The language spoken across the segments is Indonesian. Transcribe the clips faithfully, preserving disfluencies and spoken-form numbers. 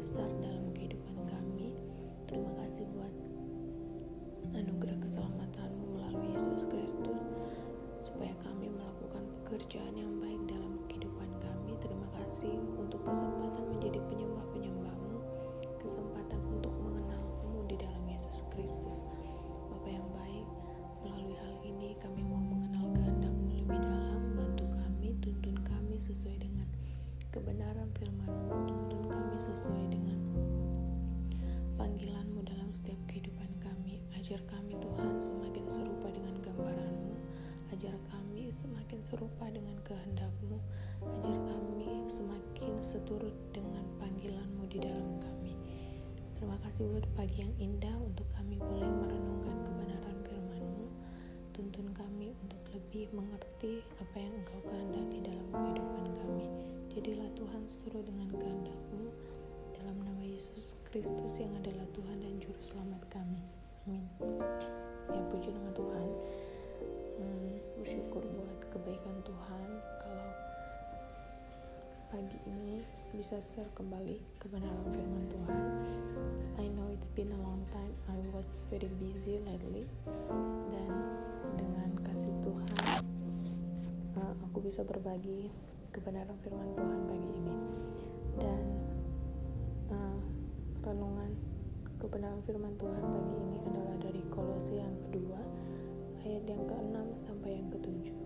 besar dalam kehidupan kami. Terima kasih buat anugerah keselamatan-Mu melalui Yesus Kristus, supaya kami melakukan pekerjaan yang baik dalam kehidupan kami. Terima kasih untuk kesempatan menjadi penyembah-penyembah-Mu, kesempatan untuk mengenal-Mu di dalam Yesus Kristus. Bapa yang baik, melalui hal ini kami mau mengenal kehendak-Mu lebih dalam. Bantu kami, tuntun kami sesuai dengan kebenaran firman-Mu, tuntun kami sesuai dengan panggilan-Mu dalam setiap kehidupan kami. Ajar kami Tuhan semakin serupa dengan gambaran-Mu, ajar kami semakin serupa dengan kehendak-Mu, ajar kami semakin seturut dengan panggilan-Mu di dalam kami. Terima kasih buat pagi yang indah untuk kami boleh merenungkan kebenaran firman-Mu. Tuntun kami untuk lebih mengerti apa yang Engkau kehendaki dalam kehidupan kami. Jadilah Tuhan seturut dengan kehendak-Mu, dalam nama Yesus Kristus yang adalah Tuhan dan Juru Selamat kami. Amin. Ya, puji nama Tuhan. Hmm, bersyukur buat kebaikan Tuhan. Kalau pagi ini bisa share kembali kebenaran firman Tuhan. I know it's been a long time. I was very busy lately. Dan dengan kasih Tuhan, uh, aku bisa berbagi kebenaran firman Tuhan pagi ini. Dan uh, renungan kebenaran firman Tuhan pagi ini adalah dari Kolose yang kedua, ayat yang keenam sampai yang ketujuh.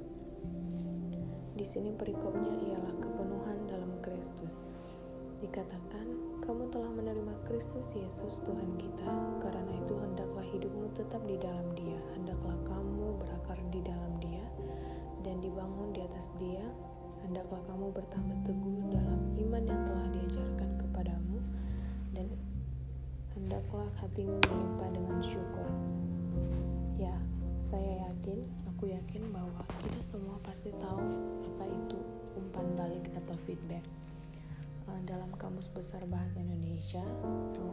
Di sini perikopnya ialah kepenuhan dalam Kristus. Dikatakan, kamu telah menerima Kristus Yesus Tuhan kita, karena itu hendaklah hidupmu tetap di dalam Dia, hendaklah kamu berakar di dalam Dia dan dibangun di atas Dia. Hendaklah kamu bertambah teguh dalam iman yang telah diajarkan kepadamu, dan hendaklah hatimu melimpah dengan syukur. Ya, saya yakin, aku yakin bahwa kita semua pasti tahu apa itu umpan balik atau feedback. Dalam Kamus Besar Bahasa Indonesia,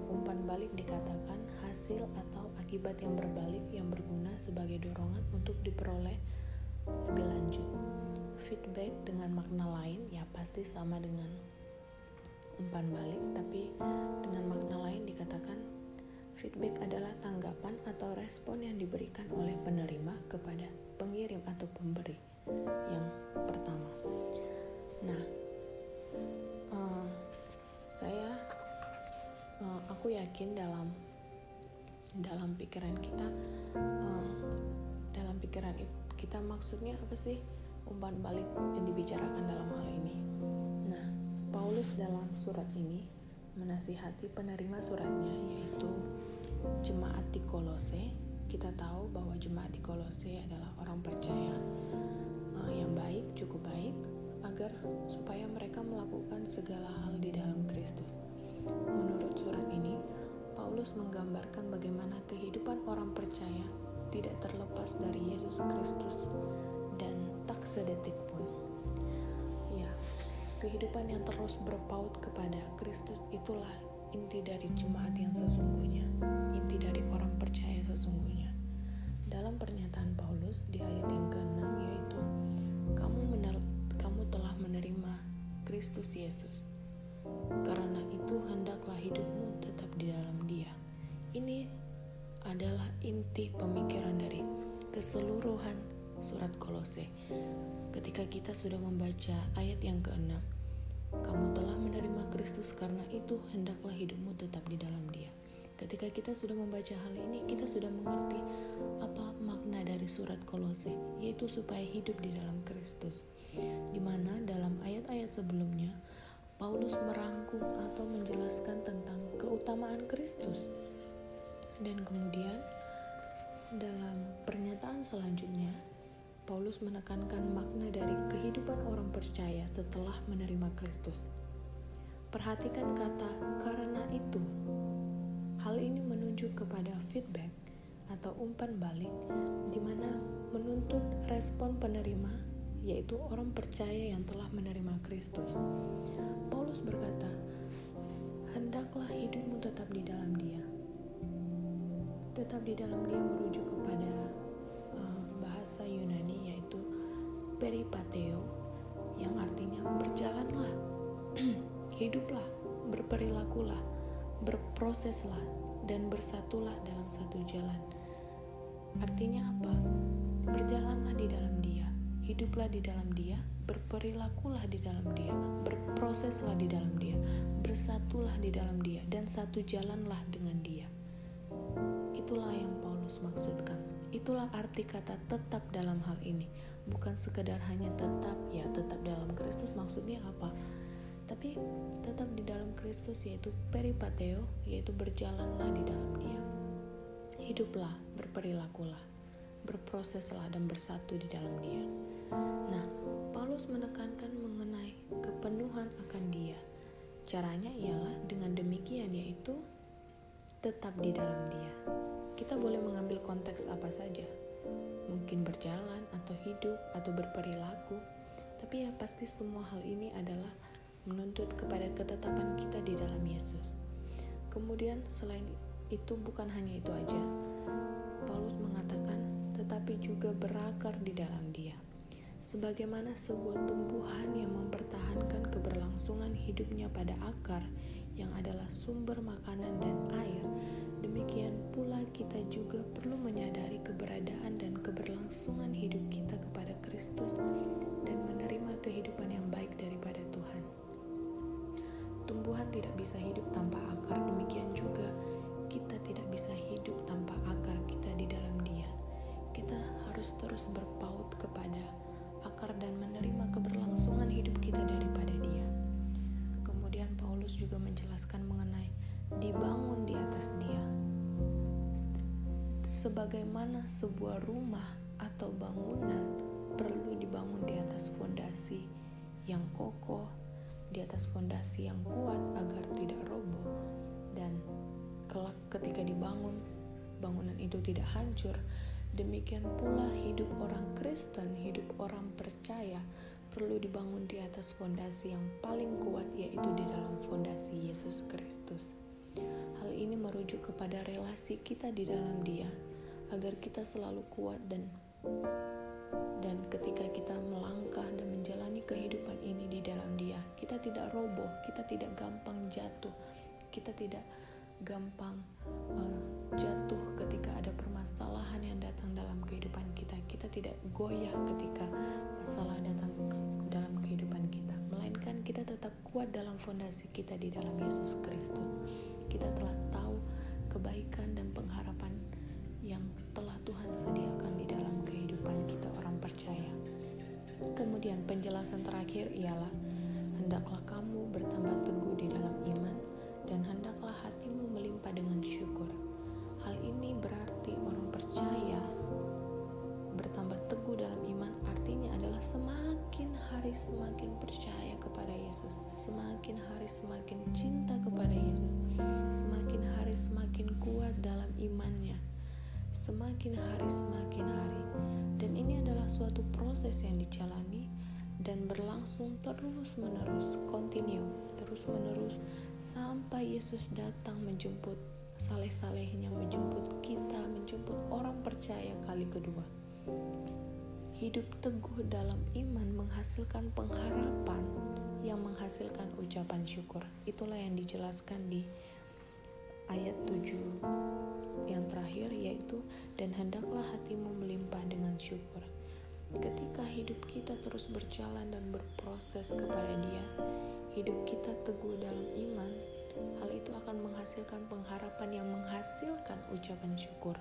umpan balik dikatakan hasil atau akibat yang berbalik yang berguna sebagai dorongan untuk diperoleh lebih lanjut. Feedback dengan makna lain ya pasti sama dengan umpan balik, tapi dengan makna lain dikatakan feedback adalah tanggapan atau respon yang diberikan oleh penerima kepada pengirim atau pemberi yang pertama. Nah, uh, saya uh, aku yakin dalam dalam pikiran kita uh, dalam pikiran kita maksudnya apa sih umpan balik yang dibicarakan dalam hal ini? Nah, Paulus dalam surat ini menasihati penerima suratnya, yaitu jemaat di Kolose. Kita tahu bahwa jemaat di Kolose adalah orang percaya uh, yang baik, cukup baik, agar supaya mereka melakukan segala hal di dalam Kristus. Menurut surat ini, Paulus menggambarkan bagaimana kehidupan orang percaya tidak terlepas dari Yesus Kristus dan tak sedetik pun. Ya, kehidupan yang terus berpaut kepada Kristus itulah inti dari jemaat yang sesungguhnya, inti dari orang percaya sesungguhnya. Dalam pernyataan Paulus di ayat yang keenam yaitu kamu mener- kamu telah menerima Kristus Yesus, karena itu hendaklah hidupmu tetap di dalam Dia. Ini adalah inti pemikiran dari keseluruhan surat Kolose. Ketika kita sudah membaca ayat yang keenam, kamu telah menerima Kristus, karena itu hendaklah hidupmu tetap di dalam Dia. Ketika kita sudah membaca hal ini, kita sudah mengerti apa makna dari surat Kolose, yaitu supaya hidup di dalam Kristus. Di mana dalam ayat-ayat sebelumnya, Paulus merangkum atau menjelaskan tentang keutamaan Kristus. Dan kemudian dalam pernyataan selanjutnya, Paulus menekankan makna dari kehidupan orang percaya setelah menerima Kristus. Perhatikan kata karena itu. Hal ini menunjuk kepada feedback atau umpan balik, di mana menuntut respon penerima, yaitu orang percaya yang telah menerima Kristus. Paulus berkata, hendaklah hidupmu tetap di dalam Dia. Tetap di dalam Dia merujuk kepada bahasa Yunani, yaitu Peripateo, yang artinya berjalanlah, hiduplah, berperilakulah berproseslah dan bersatulah dalam satu jalan. Artinya apa? Berjalanlah di dalam Dia, hiduplah di dalam Dia, berperilakulah di dalam Dia, berproseslah di dalam Dia, bersatulah di dalam Dia, dan satu jalanlah dengan Dia. Itulah yang Paulus maksudkan. Itulah arti kata tetap dalam hal ini. Bukan sekedar hanya tetap, ya tetap dalam Kristus maksudnya apa? Tapi tetap di dalam Kristus yaitu peripateo, yaitu berjalanlah di dalam Dia. Hiduplah, berperilakulah, berproseslah dan bersatu di dalam Dia. Nah, Paulus menekankan mengenai kepenuhan akan Dia. Caranya ialah dengan demikian, yaitu tetap di dalam Dia. Kita boleh mengambil konteks apa saja, mungkin berjalan atau hidup atau berperilaku, tapi ya pasti semua hal ini adalah menuntut kepada ketetapan kita di dalam Yesus. Kemudian selain itu, bukan hanya itu aja, Paulus mengatakan tetapi juga berakar di dalam Dia, sebagaimana sebuah tumbuhan yang mempertahankan keberlangsungan hidupnya pada akar yang adalah sumber makanan dan air. Demikian pula kita juga perlu menyadari keberadaan dan keberlangsungan hidup kita kepada Kristus dan menerima kehidupan yang baik daripada Tuhan. Tumbuhan tidak bisa hidup tanpa akar, demikian juga kita tidak bisa hidup tanpa akar kita di dalam Dia. Kita harus terus berpaut kepada akar dan menerima keberlangsungan hidup kita daripada Dia. Kemudian Paulus juga menjelaskan mengenai dibangun di atas Dia, sebagaimana sebuah rumah atau bangunan perlu dibangun di atas fondasi yang kokoh, di atas fondasi yang kuat agar tidak roboh, dan kelak ketika dibangun, bangunan itu tidak hancur. Demikian pula hidup orang Kristen, hidup orang percaya perlu dibangun di atas fondasi yang paling kuat, yaitu di dalam fondasi Yesus Kristus. Hal ini merujuk kepada relasi kita di dalam Dia, agar kita selalu kuat dan dan ketika kita melangkah dan menjalani kehidupan ini di dalam Dia, kita tidak roboh, kita tidak gampang jatuh, kita tidak gampang uh, jatuh ketika ada permasalahan yang datang dalam kehidupan kita, kita tidak goyah ketika masalah datang dalam kehidupan kita, melainkan kita tetap kuat dalam fondasi kita di dalam Yesus Kristus. Kita telah tahu kebaikan dan pengharapan yang telah Tuhan sediakan di dalam kehidupan kita orang percaya. Kemudian penjelasan terakhir ialah hendaklah kamu bertambah teguh di dalam iman dan hendaklah hatimu melimpah dengan syukur. Hal ini berarti orang percaya bertambah teguh dalam iman, artinya adalah semakin hari semakin percaya kepada Yesus, semakin hari semakin cinta kepada Yesus, semakin hari semakin kuat dalam imannya, semakin hari semakin hari. Dan ini adalah suatu proses yang dijalani dan berlangsung terus menerus, continue, terus menerus sampai Yesus datang menjemput saleh-salehnya, menjemput kita, menjemput orang percaya kali kedua. Hidup teguh dalam iman menghasilkan pengharapan yang menghasilkan ucapan syukur. Itulah yang dijelaskan di ayat tujuh yang terakhir, yaitu dan hendaklah hatimu melimpah dengan syukur. Ketika hidup kita terus berjalan dan berproses kepada Dia, hidup kita teguh dalam iman, hal itu akan menghasilkan pengharapan yang menghasilkan ucapan syukur.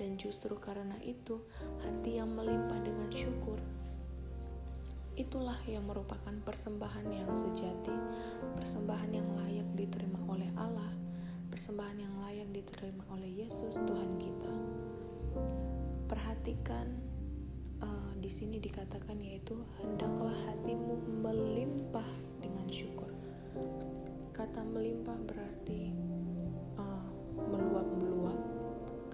Dan justru karena itu, hati yang melimpah dengan syukur itulah yang merupakan persembahan yang sejati, persembahan yang layak diterima oleh Allah, persembahan yang layak diterima oleh Yesus Tuhan kita. Perhatikan uh, di sini dikatakan yaitu hendaklah hatimu melimpah dengan syukur. Kata melimpah berarti uh, meluap-meluap.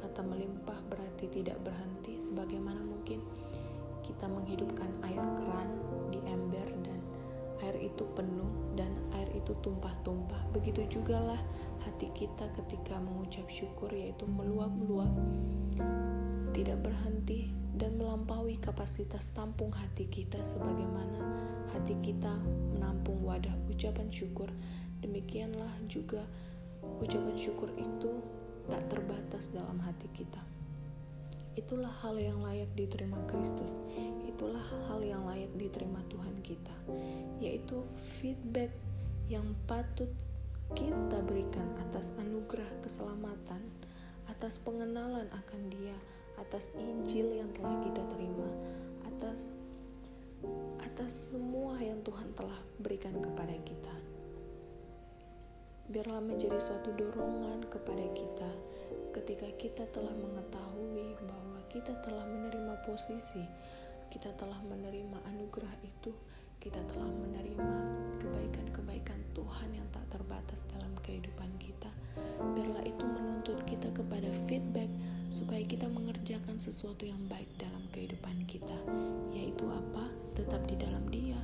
Kata melimpah berarti tidak berhenti. Sebagaimana mungkin kita menghidupkan air keran di ember dan air itu penuh dan air itu tumpah-tumpah, begitu jugalah hati kita ketika mengucap syukur, yaitu meluap-luap, tidak berhenti dan melampaui kapasitas tampung hati kita. Sebagaimana hati kita menampung wadah ucapan syukur, demikianlah juga Ucapan syukur itu tak terbatas dalam hati kita. Itulah hal yang layak diterima Kristus. Itulah hal yang layak diterima Tuhan kita, yaitu feedback yang patut kita berikan atas anugerah keselamatan, atas pengenalan akan Dia, atas Injil yang telah kita terima, atas atas semua yang Tuhan telah berikan kepada kita. Biarlah menjadi suatu dorongan kepada kita ketika kita telah mengetahui bahwa kita telah menerima posisi, kita telah menerima anugerah itu, kita telah menerima kebaikan-kebaikan Tuhan yang tak terbatas dalam kehidupan kita. Biarlah itu menuntut kita kepada feedback supaya kita mengerjakan sesuatu yang baik dalam kehidupan kita, yaitu apa? Tetap di dalam Dia,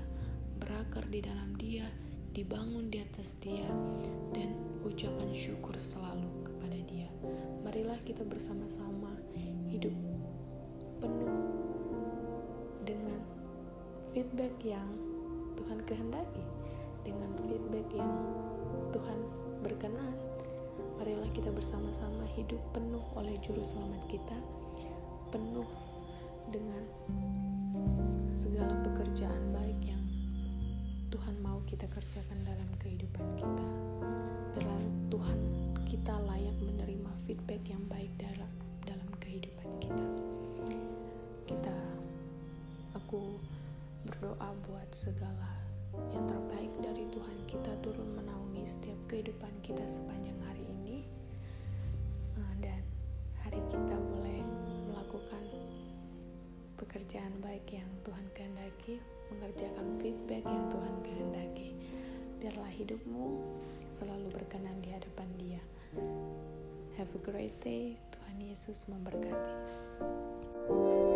berakar di dalam Dia, dibangun di atas Dia, dan ucapan syukur selalu kepada Dia. Marilah kita bersama-sama hidup penuh dengan feedback yang Tuhan kehendaki, dengan feedback yang Tuhan berkenan. Marilah kita bersama-sama hidup penuh oleh juru selamat kita, penuh dengan segala pekerjaan baik yang Tuhan mau kita kerjakan dalam kehidupan kita. Biarlah Tuhan kita layak menerima feedback yang baik dalam dalam kehidupan kita. Kita, aku berdoa buat segala yang terbaik dari Tuhan kita turun menaungi setiap kehidupan kita sepanjang hari ini, dan hari kita boleh melakukan pekerjaan baik yang Tuhan kehendaki, mengerjakan feedback yang Tuhan kehendaki. Biarlah hidupmu selalu berkenan di hadapan Dia. Have a great day. Tuhan Yesus memberkati.